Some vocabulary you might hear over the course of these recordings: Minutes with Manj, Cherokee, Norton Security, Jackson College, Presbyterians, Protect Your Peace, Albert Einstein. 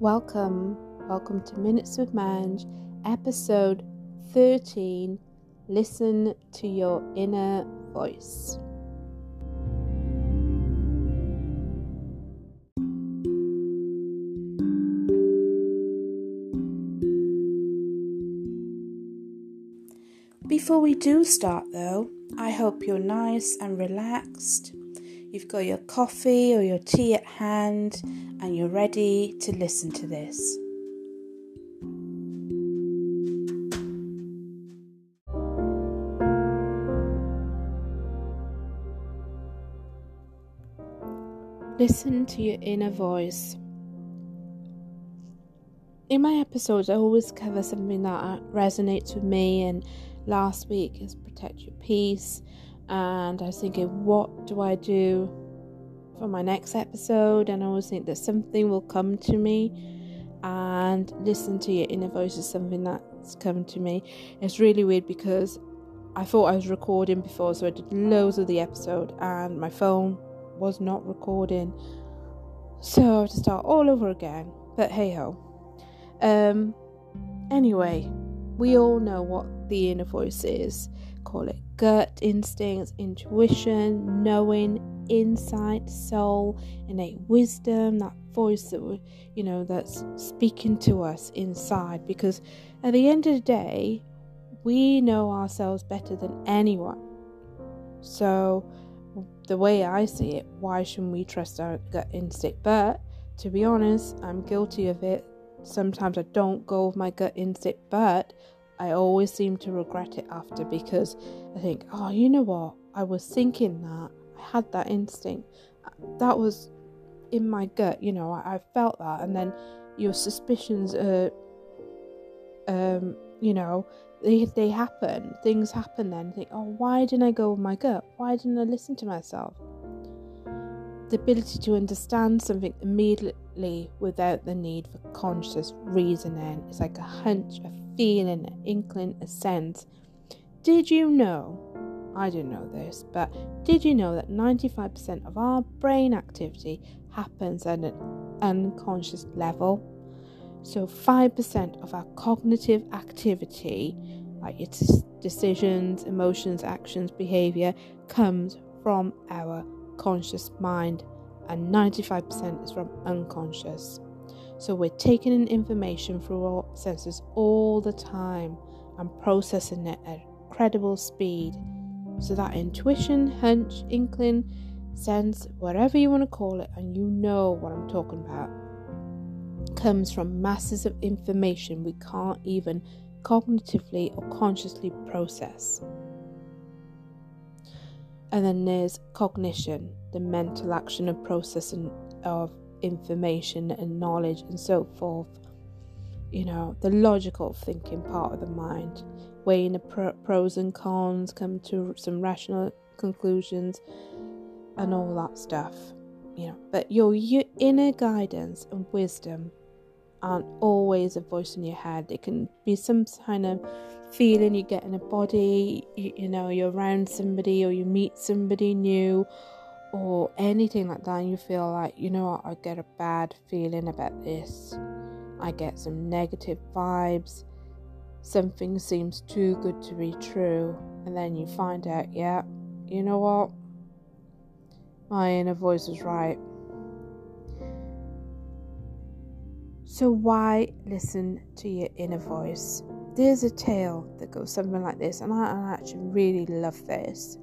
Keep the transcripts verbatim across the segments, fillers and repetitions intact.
Welcome, welcome to Minutes with Manj, episode thirteen, Listen to Your Inner Voice. Before we do start though, I hope you're nice and relaxed. You've got your coffee or your tea at hand and you're ready to listen to this. Listen to your inner voice. In my episodes, I always cover something that resonates with me, and last week is Protect Your Peace. And I was thinking, what do I do for my next episode? And I always think that something will come to me, and listen to your inner voice is something that's come to me. It's really weird because I thought I was recording before, so I did loads of the episode and my phone was not recording. So I had to start all over again, but hey ho. Um, anyway, we all know what the inner voice is. Call it gut instincts, intuition, knowing, insight, soul, innate wisdom, that voice that we, you know, that's speaking to us inside, because at the end of the day we know ourselves better than anyone. So the way I see it, why shouldn't we trust our gut instinct? But to be honest, I'm guilty of it. Sometimes I don't go with my gut instinct, but I always seem to regret it after, because I think, oh, you know what? I was thinking that. I had that instinct. That was in my gut, you know, I, I felt that. And then your suspicions, are, um, you know, they they happen. Things happen then. You think, oh, why didn't I go with my gut? Why didn't I listen to myself? The ability to understand something immediately without the need for conscious reasoning. It's like a hunch, a feeling, an inkling, a sense. Did you know? I didn't know this, but did you know that ninety-five percent of our brain activity happens at an unconscious level? So five percent of our cognitive activity, like its decisions, emotions, actions, behaviour, comes from our conscious mind, and ninety-five percent is from unconscious. So we're taking in information through our senses all the time and processing it at incredible speed. So that intuition, hunch, inkling, sense, whatever you want to call it, and you know what I'm talking about, comes from masses of information we can't even cognitively or consciously process. And then there's cognition, the mental action of processing of information and knowledge and so forth. You know, the logical thinking part of the mind, weighing the pr- pros and cons, come to some rational conclusions and all that stuff. You know, but your, your inner guidance and wisdom aren't always a voice in your head. It can be some kind of feeling you get in a body, you, you know, you're around somebody or you meet somebody new or anything like that, and you feel like, you know what, I get a bad feeling about this, I get some negative vibes, something seems too good to be true. And then you find out, yeah, you know what, my inner voice is right. So why listen to your inner voice? There's a tale that goes something like this, and I, I actually really love this.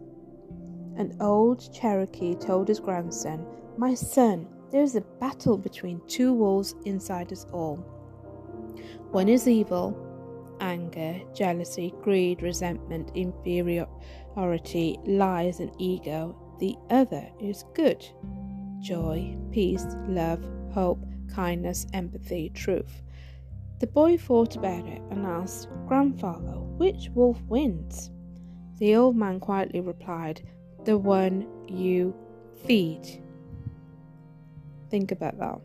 An old Cherokee told his grandson, "My son, there is a battle between two wolves inside us all. One is evil, anger, jealousy, greed, resentment, inferiority, lies and ego. The other is good, joy, peace, love, hope, kindness, empathy, truth." The boy thought about it and asked, "Grandfather, which wolf wins?" The old man quietly replied, "The one you feed." Think about that.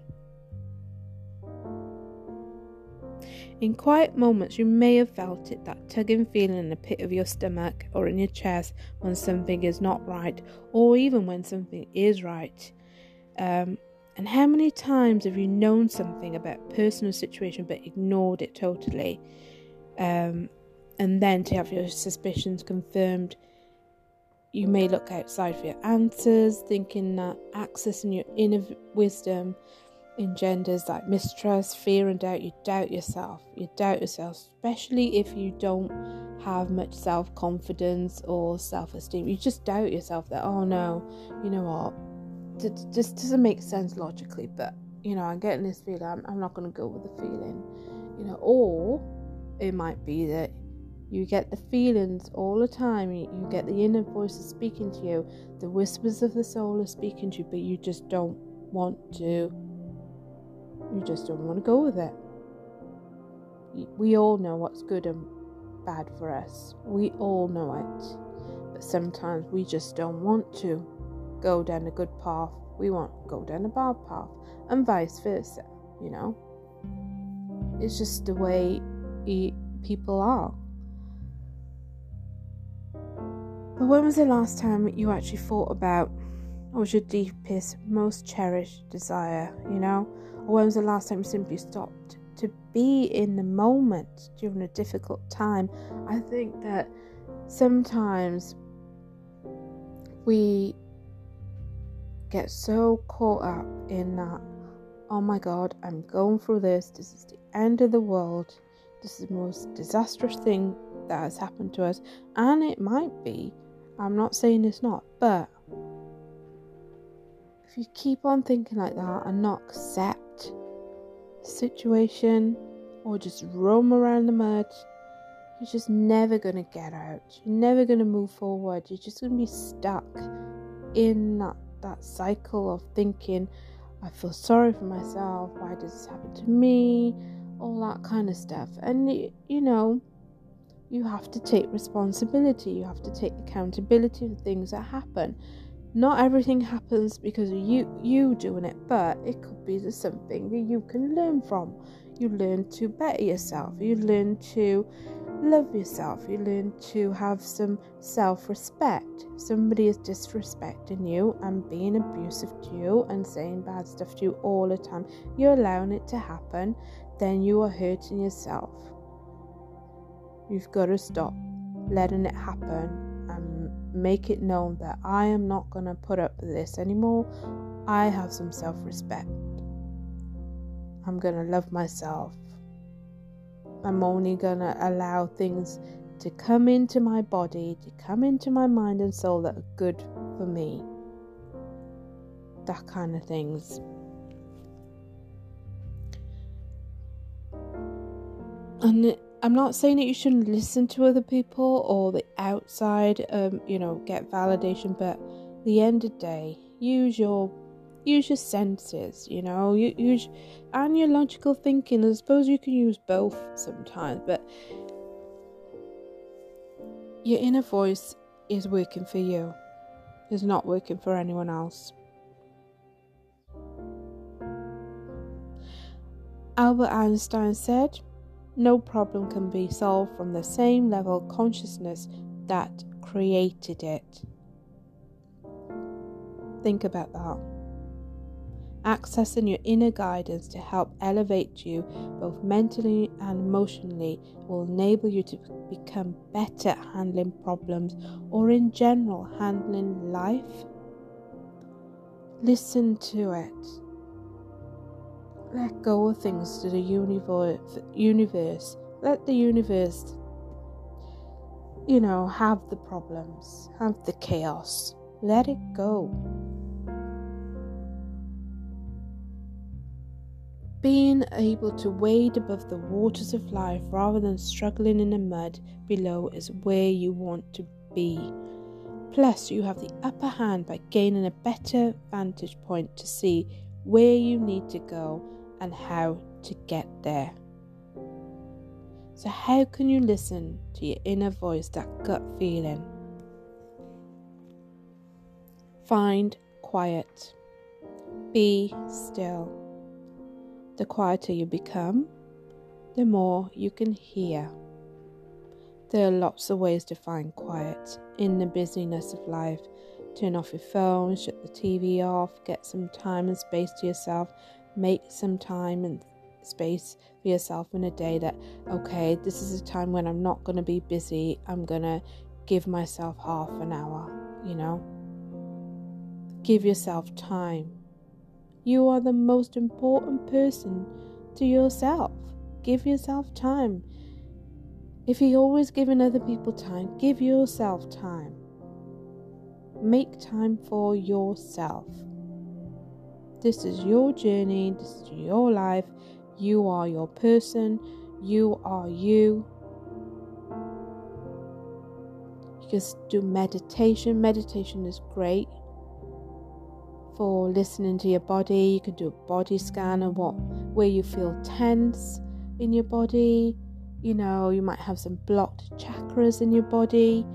In quiet moments you may have felt it, that tugging feeling in the pit of your stomach or in your chest when something is not right, or even when something is right. Um, And how many times have you known something about a personal situation but ignored it totally? Um, and then to have your suspicions confirmed, you may look outside for your answers, thinking that accessing your inner wisdom engenders like mistrust, fear and doubt. You doubt yourself. You doubt yourself, especially if you don't have much self-confidence or self-esteem. You just doubt yourself that, oh no, you know what? Just doesn't make sense logically, but you know, I'm getting this feeling, I'm, I'm not going to go with the feeling, you know. Or it might be that you get the feelings all the time, you, you get the inner voices speaking to you, the whispers of the soul are speaking to you, but you just don't want to, you just don't want to go with it. We all know what's good and bad for us, we all know it, but sometimes we just don't want to go down a good path, we won't go down a bad path, and vice versa, you know. It's just the way e- people are. But when was the last time you actually thought about what was your deepest, most cherished desire, you know? Or when was the last time you simply stopped to be in the moment during a difficult time? I think that sometimes we get so caught up in that, oh my god, I'm going through this, this is the end of the world, this is the most disastrous thing that has happened to us. And it might be, I'm not saying it's not, but if you keep on thinking like that and not accept the situation or just roam around the mud, you're just never going to get out, you're never going to move forward, you're just going to be stuck in that that cycle of thinking, I feel sorry for myself, why does this happen to me, all that kind of stuff. And you know, you have to take responsibility, you have to take accountability for things that happen. Not everything happens because of you you doing it, but it could be something that you can learn from. You learn to better yourself, you learn to love yourself, you learn to have some self-respect. Somebody is disrespecting you and being abusive to you and saying bad stuff to you all the time, you're allowing it to happen, then you are hurting yourself. You've got to stop letting it happen and make it known that I am not going to put up with this anymore. I have some self-respect, I'm going to love myself, I'm only going to allow things to come into my body, to come into my mind and soul that are good for me. That kind of things. And it, I'm not saying that you shouldn't listen to other people or the outside, um, you know, get validation, but at the end of the day, use your use your senses, you know, you use and your logical thinking. I suppose you can use both sometimes, but your inner voice is working for you, it's not working for anyone else. Albert Einstein said, no problem can be solved from the same level of consciousness that created it. Think about that. Accessing your inner guidance to help elevate you both mentally and emotionally will enable you to become better at handling problems or in general handling life. Listen to it. Let go of things to the universe. Let the universe, you know, have the problems, have the chaos. Let it go. Being able to wade above the waters of life rather than struggling in the mud below is where you want to be. Plus, you have the upper hand by gaining a better vantage point to see where you need to go and how to get there. So how can you listen to your inner voice, that gut feeling? Find quiet. Be still. The quieter you become, the more you can hear. There are lots of ways to find quiet in the busyness of life, Turn off your phone, shut the T V off, get some time and space to yourself. Make some time and space for yourself in a day that, okay, this is a time when I'm not going to be busy. I'm going to give myself half an hour, you know. Give yourself time. You are the most important person to yourself. Give yourself time. If you're always giving other people time, give yourself time. Make time for yourself. This is your journey. This is your life. You are your person. You are you. You can do meditation. Meditation is great for listening to your body. You can do a body scan of what, where you feel tense in your body. You know, you might have some blocked chakras in your body.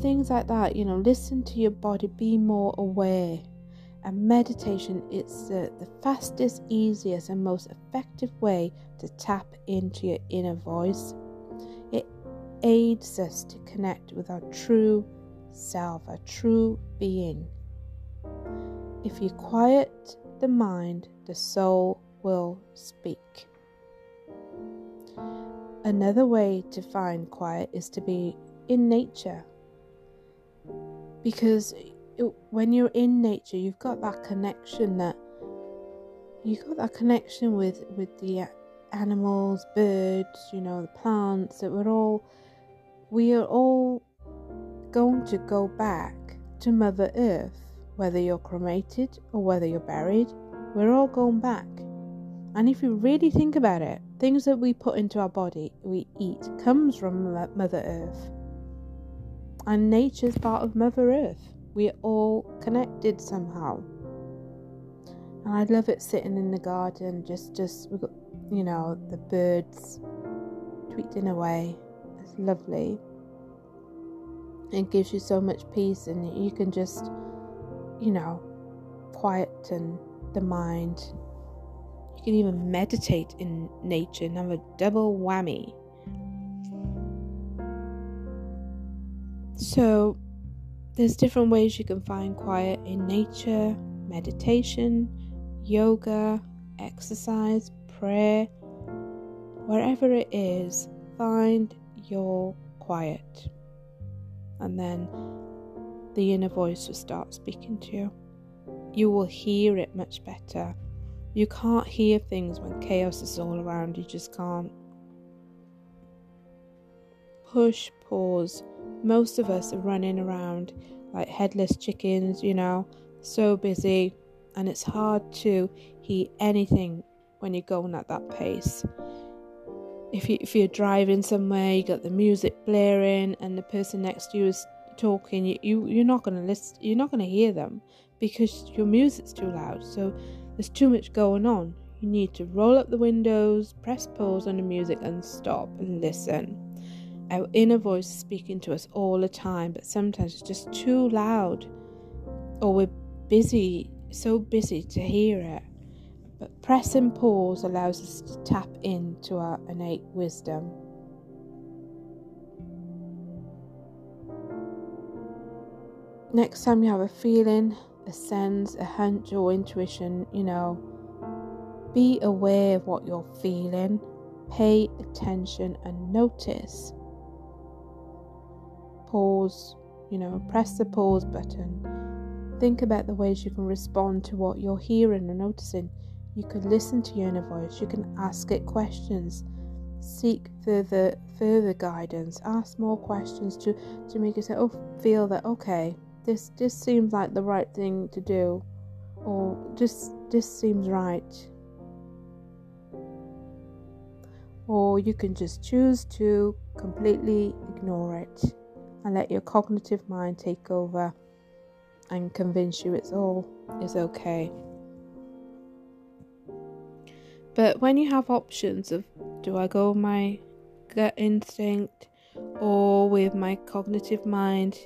Things like that. You know, listen to your body. Be more aware. And meditation, it's the, the fastest, easiest and most effective way to tap into your inner voice. It aids us to connect with our true self, our true being. If you quiet the mind, the soul will speak. Another way to find quiet is to be in nature. Because when you're in nature, you've got that connection that you've got that connection with with the animals, birds, you know, the plants. That we're all we are all going to go back to Mother Earth, whether you're cremated or whether you're buried. We're all going back. And if you really think about it, things that we put into our body, we eat, comes from Mother Earth, and nature's part of Mother Earth. We're all connected somehow. And I love it sitting in the garden, just, just we got, you know, the birds tweeting away. It's lovely. It gives you so much peace, and you can just, you know, quieten the mind. You can even meditate in nature and have a double whammy. So there's different ways you can find quiet in nature: meditation, yoga, exercise, prayer, wherever it is, find your quiet. And then the inner voice will start speaking to you. You will hear it much better. You can't hear things when chaos is all around. You just can't. Push, pause. Most of us are running around like headless chickens, you know, so busy, and it's hard to hear anything when you're going at that pace. If, you, if you're driving somewhere, you got the music blaring, and the person next to you is talking, you, you you're not going to listen, you're not going to hear them because your music's too loud. So there's too much going on. You need to roll up the windows, press pause on the music, and stop and listen. Our inner voice is speaking to us all the time, but sometimes it's just too loud, or we're busy, so busy to hear it. But press and pause allows us to tap into our innate wisdom. Next time you have a feeling, a sense, a hunch or intuition, you know, be aware of what you're feeling. Pay attention and notice. Pause, you know, press the pause button. Think about the ways you can respond to what you're hearing and noticing. You can listen to your inner voice. You can ask it questions. Seek further further guidance. Ask more questions to, to make yourself oh, feel that, okay, this, this seems like the right thing to do, or just this seems right. Or you can just choose to completely ignore it and let your cognitive mind take over and convince you it's all is okay. But when you have options of, do I go with my gut instinct or with my cognitive mind,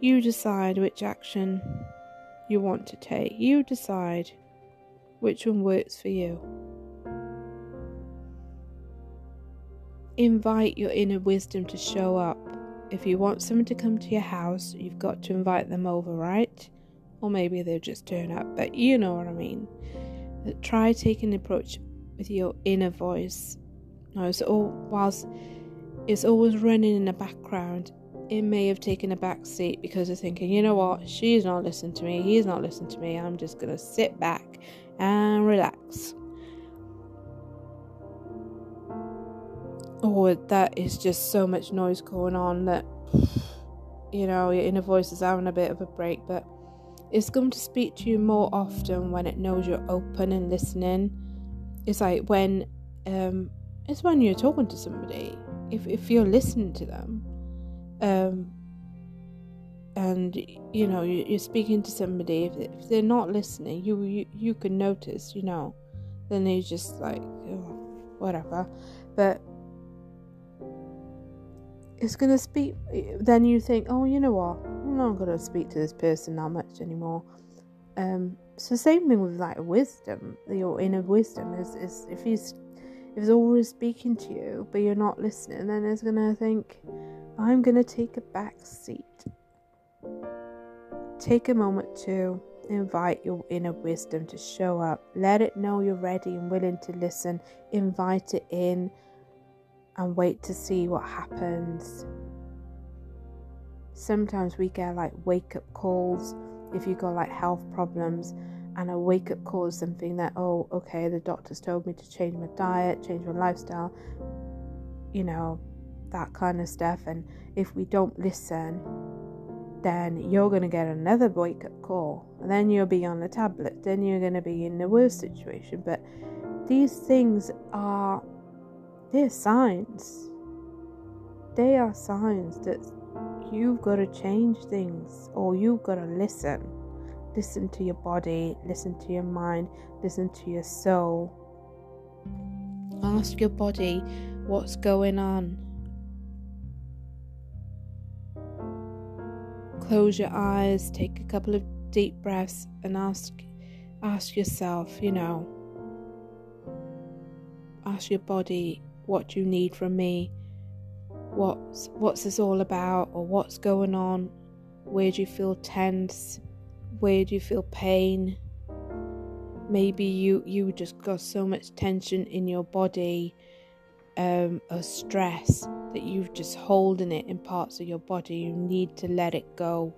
you decide which action you want to take. You decide which one works for you. Invite your inner wisdom to show up if you want someone to come to your house, you've got to invite them over, right? Or maybe they'll just turn up, but you know what I mean. Try taking an approach with your inner voice. Now, it's all, whilst it's always running in the background, it may have taken a back seat because of thinking, you know what, she's not listening to me, he's not listening to me, I'm just going to sit back and relax. Or that is just so much noise going on that, you know, your inner voice is having a bit of a break, but it's going to speak to you more often when it knows you're open and listening. It's like when, um, it's when you're talking to somebody, if if you're listening to them, um, and you know you're speaking to somebody. If if they're not listening, you you, you can notice, you know. Then they're just like, oh, whatever. But it's gonna speak. Then you think, oh, you know what? I'm not gonna speak to this person that much anymore. Um, so same thing with like wisdom. Your inner wisdom is is if he's if it's always speaking to you, but you're not listening, then it's going to think, I'm going to take a back seat. Take a moment to invite your inner wisdom to show up. Let it know you're ready and willing to listen. Invite it in and wait to see what happens. Sometimes we get like wake-up calls if you've got like health problems. And a wake-up call is something that, oh, okay, the doctor's told me to change my diet, change my lifestyle, you know, that kind of stuff. And if we don't listen, then you're going to get another wake-up call. And then you'll be on the tablet. Then you're going to be in the worst situation. But these things are, they're signs. They are signs that you've got to change things or you've got to listen. Listen to your body, listen to your mind, listen to your soul. Ask your body what's going on. Close your eyes, take a couple of deep breaths and ask ask yourself, you know, ask your body what you need from me, what's, what's this all about, or what's going on, where do you feel tense? Where do you feel pain? Maybe you, you just got so much tension in your body um, or stress that you've just holding it in parts of your body. You need to let it go.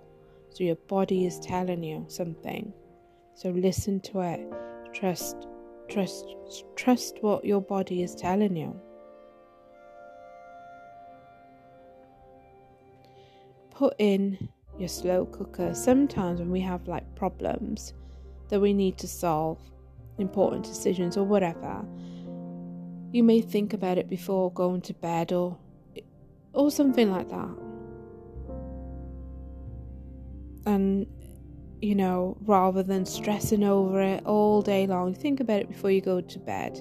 So your body is telling you something. So listen to it. Trust, trust, trust what your body is telling you. Put in your slow cooker. Sometimes when we have like problems that we need to solve, important decisions or whatever, you may think about it before going to bed or or something like that. And you know, rather than stressing over it all day long, think about it before you go to bed.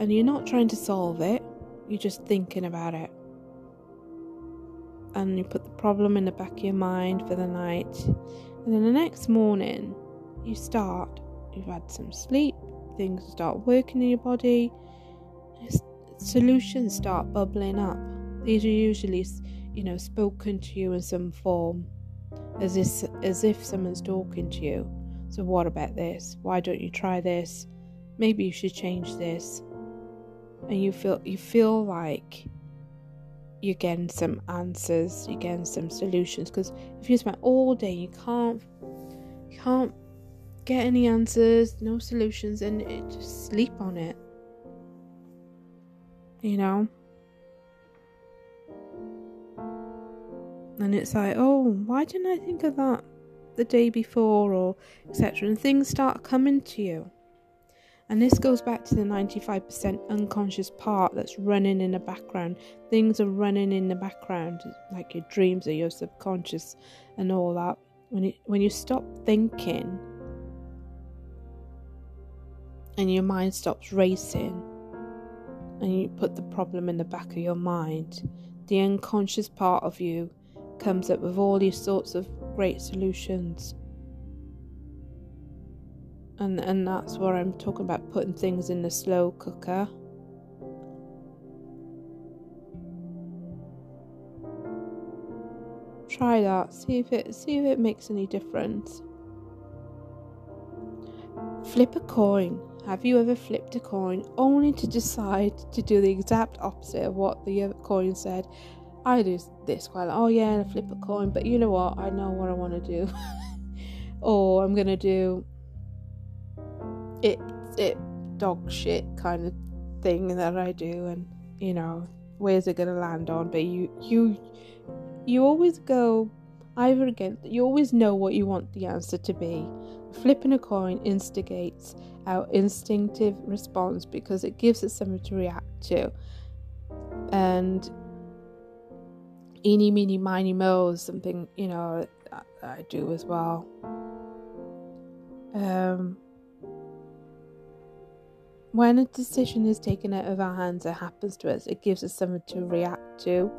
And you're not trying to solve it, you're just thinking about it. And you put the problem in the back of your mind for the night. And then the next morning, you start. You've had some sleep. Things start working in your body. Solutions start bubbling up. These are usually, you know, spoken to you in some form. As if, as if someone's talking to you. So what about this? Why don't you try this? Maybe you should change this. And you feel you feel like you're getting some answers, you're getting some solutions, because if you spend all day you can't you can't get any answers, no solutions, and it, just sleep on it, you know. And it's like, oh, why didn't I think of that the day before, or etc. And things start coming to you. And this goes back to the ninety-five percent unconscious part that's running in the background. Things are running in the background, like your dreams or your subconscious and all that. When you, when you stop thinking and your mind stops racing and you put the problem in the back of your mind, the unconscious part of you comes up with all these sorts of great solutions. And and that's where I'm talking about putting things in the slow cooker. Try that. See if it see if it makes any difference. Flip a coin. Have you ever flipped a coin only to decide to do the exact opposite of what the coin said? I do this quite like, oh yeah, and I flip a coin, but you know what? I know what I want to do. Or I'm gonna do it it dog shit kind of thing that I do, and you know, where's it gonna land on? But you you you always go either against. You always know what you want the answer to be. Flipping a coin instigates our instinctive response because it gives us something to react to. And eeny, meeny, miny, moe is something, you know, that I do as well. Um, when a decision is taken out of our hands, it happens to us. It gives us something to react to.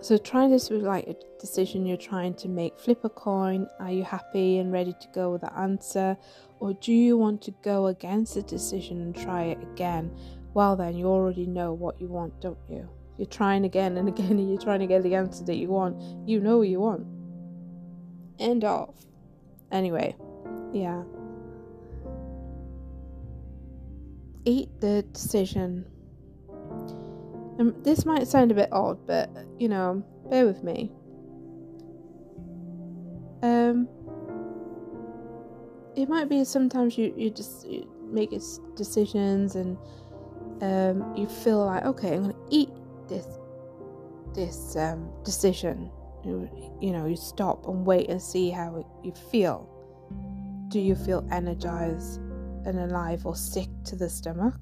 So try this with like a decision you're trying to make. Flip a coin. Are you happy and ready to go with the answer? Or do you want to go against the decision and try it again? Well then, you already know what you want, don't you? You're trying again and again and you're trying to get the answer that you want. You know what you want. End of. Anyway, yeah. Eat the decision. Um, this might sound a bit odd, but, you know, bear with me. Um, it might be sometimes you, you just you make decisions and um, you feel like, okay, I'm going to eat this this um, decision. You, you know, you stop and wait and see how it, you feel. Do you feel energized and alive or sick to the stomach?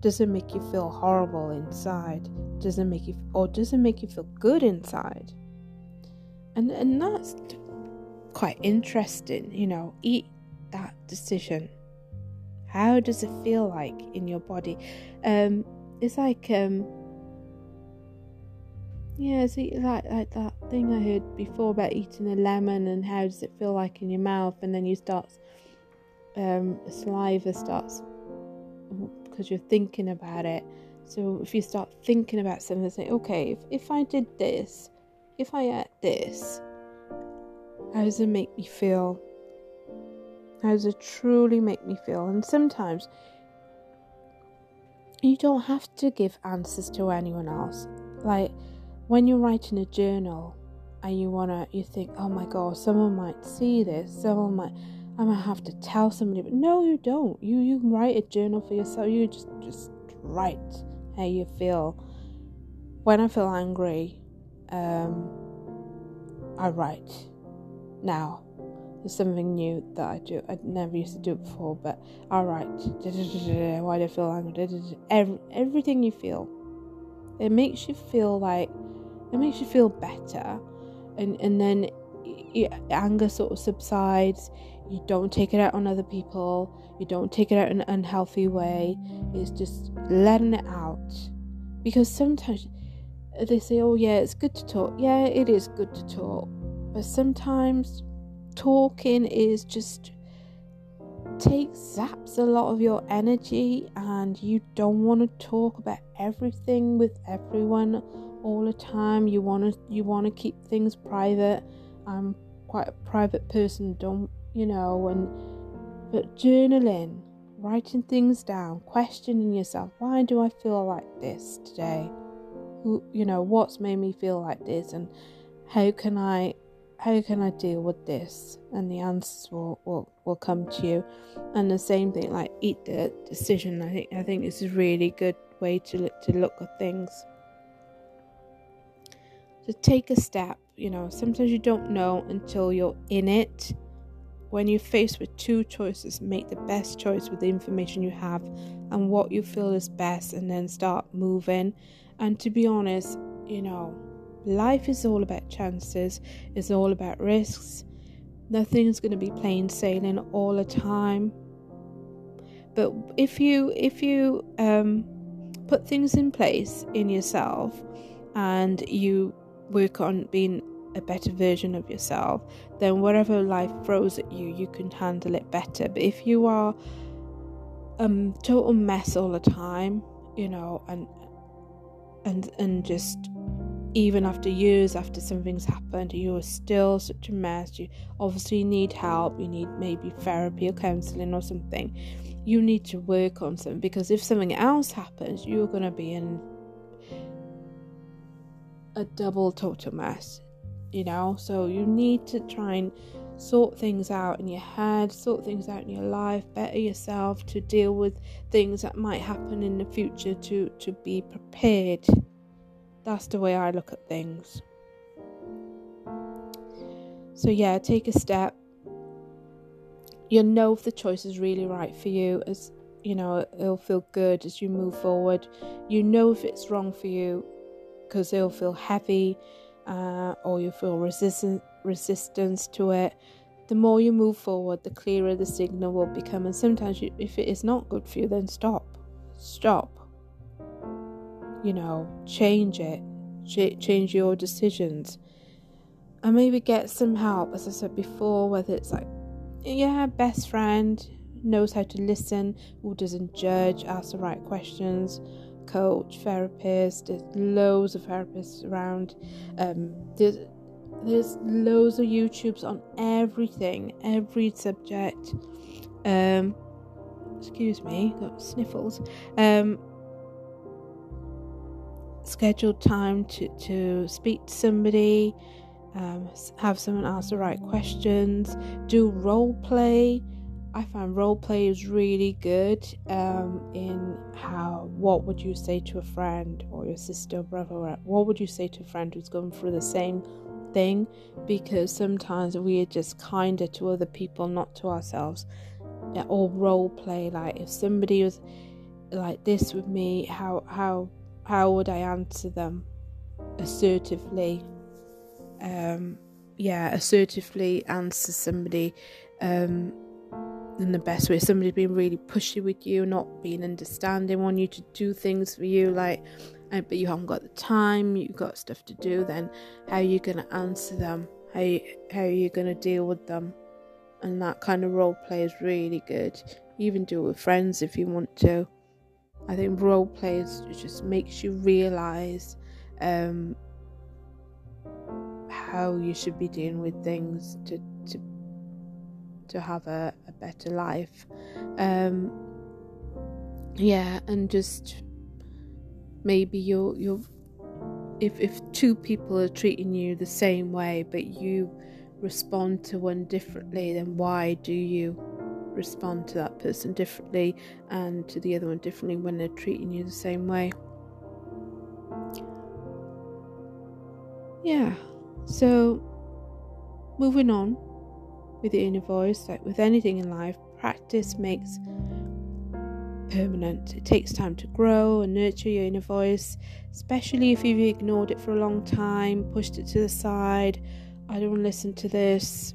Does it make you feel horrible inside? Does it make you, or does it make you feel good inside? And and that's quite interesting, you know. Eat that decision. How does it feel like in your body? Um, it's like um, yeah, it's like like that thing I heard before about eating a lemon and how does it feel like in your mouth? And then you start, um, saliva starts. Because you're thinking about it. So if you start thinking about something and say, okay, if, if I did this, if I ate this, how does it make me feel? How does it truly make me feel? And sometimes you don't have to give answers to anyone else. Like when you're writing a journal and you wanna, you think, oh my god, someone might see this, someone might. I might have to tell somebody, but no, you don't. You you write a journal for yourself. You just just write how you feel. When I feel angry, um, I write. Now, there's something new that I do. I never used to do it before, but I write. Why do I feel angry? Every, everything you feel, it makes you feel like it makes you feel better, and and then it, anger sort of subsides. You don't take it out on other people. You don't take it out in an unhealthy way. It's just letting it out. Because sometimes they say, oh yeah, it's good to talk. Yeah, it is good to talk. But sometimes talking is just takes zaps a lot of your energy, and you don't want to talk about everything with everyone all the time. You want to you want to keep things private. I'm quite a private person, don't You know, and but journaling, writing things down, questioning yourself. Why do I feel like this today? Who, you know, what's made me feel like this, and how can I, how can I deal with this? And the answers will, will, will come to you. And the same thing, like eat the decision. I think I think it's a really good way to look, to look at things. To take a step. You know, sometimes you don't know until you're in it. When you're faced with two choices, make the best choice with the information you have and what you feel is best, and then start moving. And to be honest, you know, life is all about chances. It's all about risks. Nothing's going to be plain sailing all the time. But if you if you um, put things in place in yourself and you work on being a better version of yourself, then whatever life throws at you, you can handle it better. But if you are a um, total mess all the time, you know, and and and just even after years after something's happened, you're still such a mess. You obviously need help. You need maybe therapy or counselling or something. You need to work on something, because if something else happens, you're going to be in a double total mess, you know. So you need to try and sort things out in your head, sort things out in your life, better yourself to deal with things that might happen in the future, to to be prepared. That's the way I look at things. So yeah, take a step. You'll know if the choice is really right for you, as you know, it'll feel good as you move forward. You know if it's wrong for you, because it'll feel heavy, uh, or you feel resistant resistance to it. The more you move forward, the clearer the signal will become. And sometimes you, if it is not good for you, then stop stop, you know, change it, Ch- change your decisions, and maybe get some help, as I said before, whether it's like yeah best friend, knows how to listen, who doesn't judge, asks the right questions, coach, therapist. There's loads of therapists around. um there's There's loads of YouTubes on everything, every subject. Um, excuse me, got sniffles. Um, scheduled time to, to speak to somebody, um, have someone ask the right questions, do role play. I find role play is really good um, in how, what would you say to a friend or your sister or brother? What would you say to a friend who's gone through the same thing? Because sometimes we are just kinder to other people, not to ourselves. Or role play, like if somebody was like this with me, how how how would I answer them assertively? Um yeah assertively answer somebody um in the best way. Somebody being really pushy with you, not being understanding, wanting you to do things for you, like, but you haven't got the time, you've got stuff to do, then how are you going to answer them? How, you, how are you going to deal with them? And that kind of role play is really good. You even do it with friends if you want to. I think role play is, it just makes you realise um, how you should be dealing with things to to, to have a, a better life. Um, yeah, and just... Maybe you're, you're if, if two people are treating you the same way, but you respond to one differently, then why do you respond to that person differently and to the other one differently when they're treating you the same way? Yeah, so moving on with the inner voice, like with anything in life, practice makes permanent. It takes time to grow and nurture your inner voice, especially if you've ignored it for a long time, pushed it to the side. I don't want to listen to this.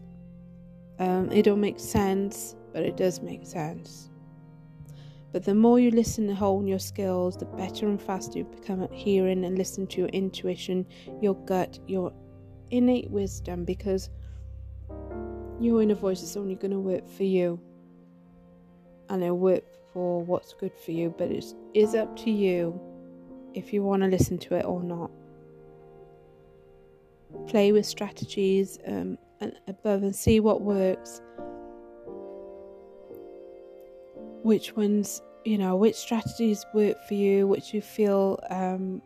Um, it don't make sense, but it does make sense. But the more you listen and hone your skills, the better and faster you become at hearing and listen to your intuition, your gut, your innate wisdom, because your inner voice is only going to work for you, and it'll work for what's good for you, but it is up to you if you want to listen to it or not. Play with strategies um, and above and see what works, which ones, you know, which strategies work for you, which you feel um,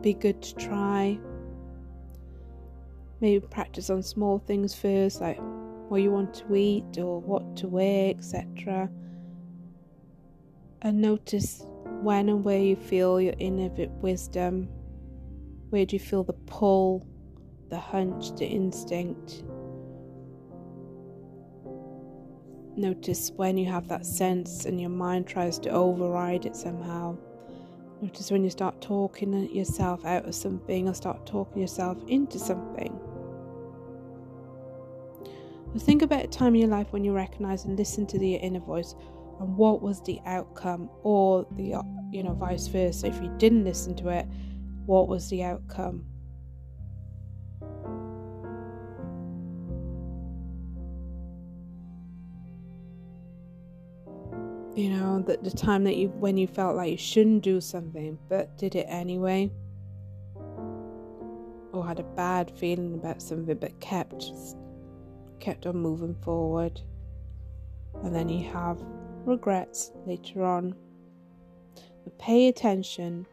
be good to try. Maybe practice on small things first, like what you want to eat or what to wear, et cetera. And notice when and where you feel your inner wisdom. Where do you feel the pull, the hunch, the instinct? Notice when you have that sense and your mind tries to override it somehow. Notice when you start talking yourself out of something or start talking yourself into something. Think about a time in your life when you recognised and listened to the inner voice, and what was the outcome, or the, you know, vice versa. If you didn't listen to it, what was the outcome? You know, that the time that you when you felt like you shouldn't do something but did it anyway. or had a bad feeling about something but kept kept on moving forward. And then you have regrets later on. But pay attention.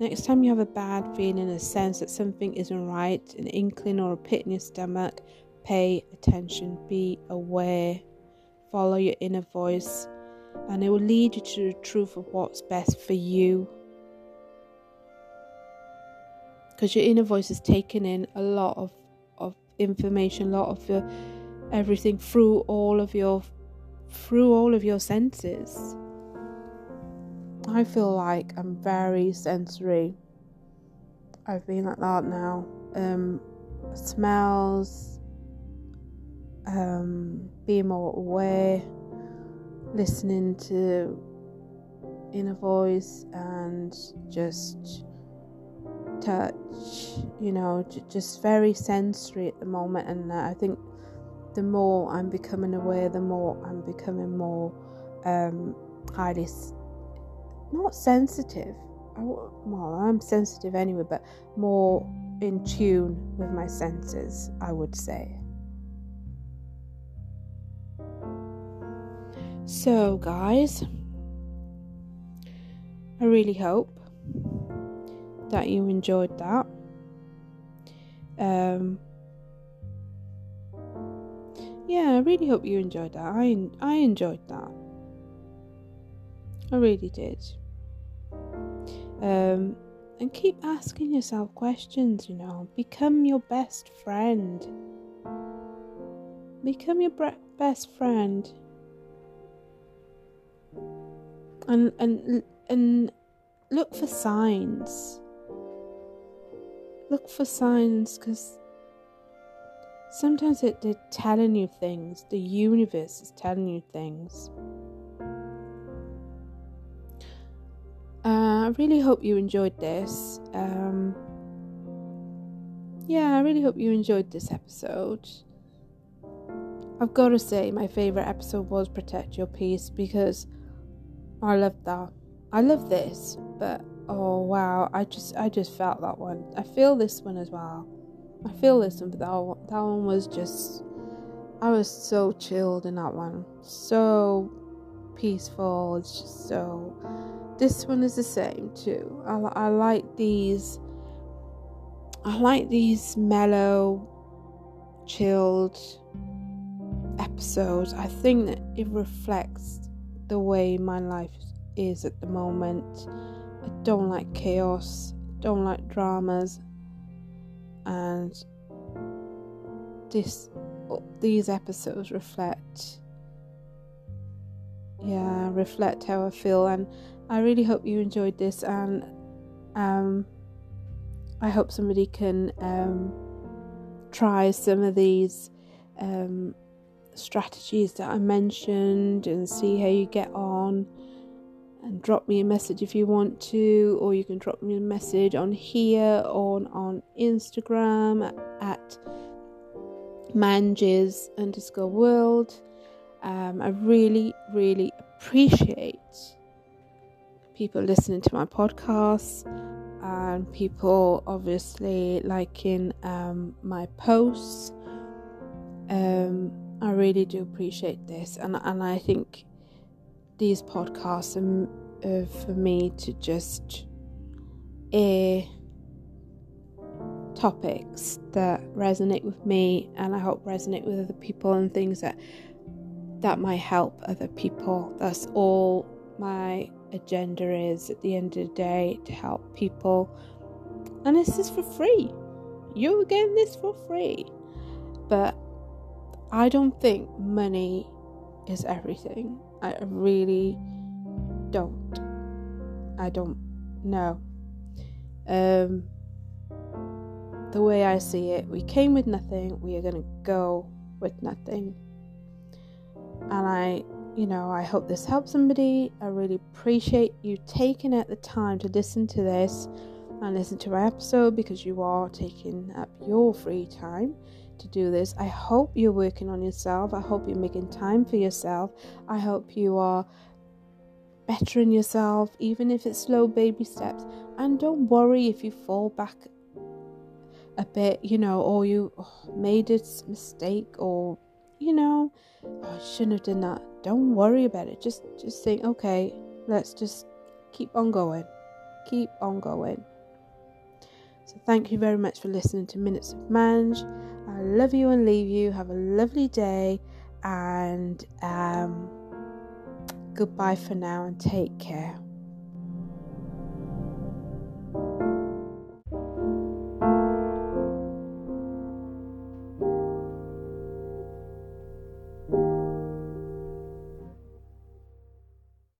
Next time you have a bad feeling, a sense that something isn't right, an inkling or a pit in your stomach, pay attention, be aware, follow your inner voice, and it will lead you to the truth of what's best for you. Because your inner voice is taking in a lot of, of information, a lot of your everything through all of your through all of your senses. I feel like I'm very sensory. I've been like that now. Um, smells, um, being more aware, listening to inner voice, and just touch, you know, just very sensory at the moment. And I think the more I'm becoming aware, the more I'm becoming more um, highly... not sensitive, I, well I'm sensitive anyway, but more in tune with my senses, I would say. So guys, I really hope that you enjoyed that. Um, yeah, I really hope you enjoyed that. I, I enjoyed that. I really did. Um, and keep asking yourself questions, you know. Become your best friend. Become your bre- best friend. And and and look for signs. Look for signs, because sometimes it, they're telling you things. The universe is telling you things. Uh, I really hope you enjoyed this. Um, yeah, I really hope you enjoyed this episode. I've got to say, my favourite episode was Protect Your Peace, because I love that. I love this, but oh wow, I just I just felt that one. I feel this one as well. I feel this one, but that one, that one was just... I was so chilled in that one. So peaceful. It's just so... This one is the same too. I, I like these. I like these mellow, chilled episodes. I think that it reflects the way my life is at the moment. I don't like chaos. Don't like dramas. And this, these episodes reflect. Yeah, reflect how I feel, and I really hope you enjoyed this, and um, I hope somebody can um, try some of these um, strategies that I mentioned and see how you get on, and drop me a message if you want to, or you can drop me a message on here or on, on Instagram at Manj's underscore world. Um, I really, really appreciate people listening to my podcasts, and people obviously liking um, my posts. Um, I really do appreciate this, and and I think these podcasts are uh, for me to just air topics that resonate with me, and I hope resonate with other people, and things that that might help other people. That's all my agenda is at the end of the day, to help people, and this is for free. You're getting this for free, but I don't think money is everything. I really don't. I don't know. Um, the way I see it, we came with nothing, we are going to go with nothing, and I You know, I hope this helps somebody. I really appreciate you taking out the time to listen to this and listen to my episode, because you are taking up your free time to do this. I hope you're working on yourself. I hope you're making time for yourself. I hope you are bettering yourself, even if it's slow baby steps. And don't worry if you fall back a bit, you know, or you made a mistake, or, you know, oh, I shouldn't have done that. Don't worry about it. Just, just think, okay, let's just keep on going. Keep on going. So thank you very much for listening to Minutes of Manj. I love you and leave you. Have a lovely day. And um, goodbye for now and take care.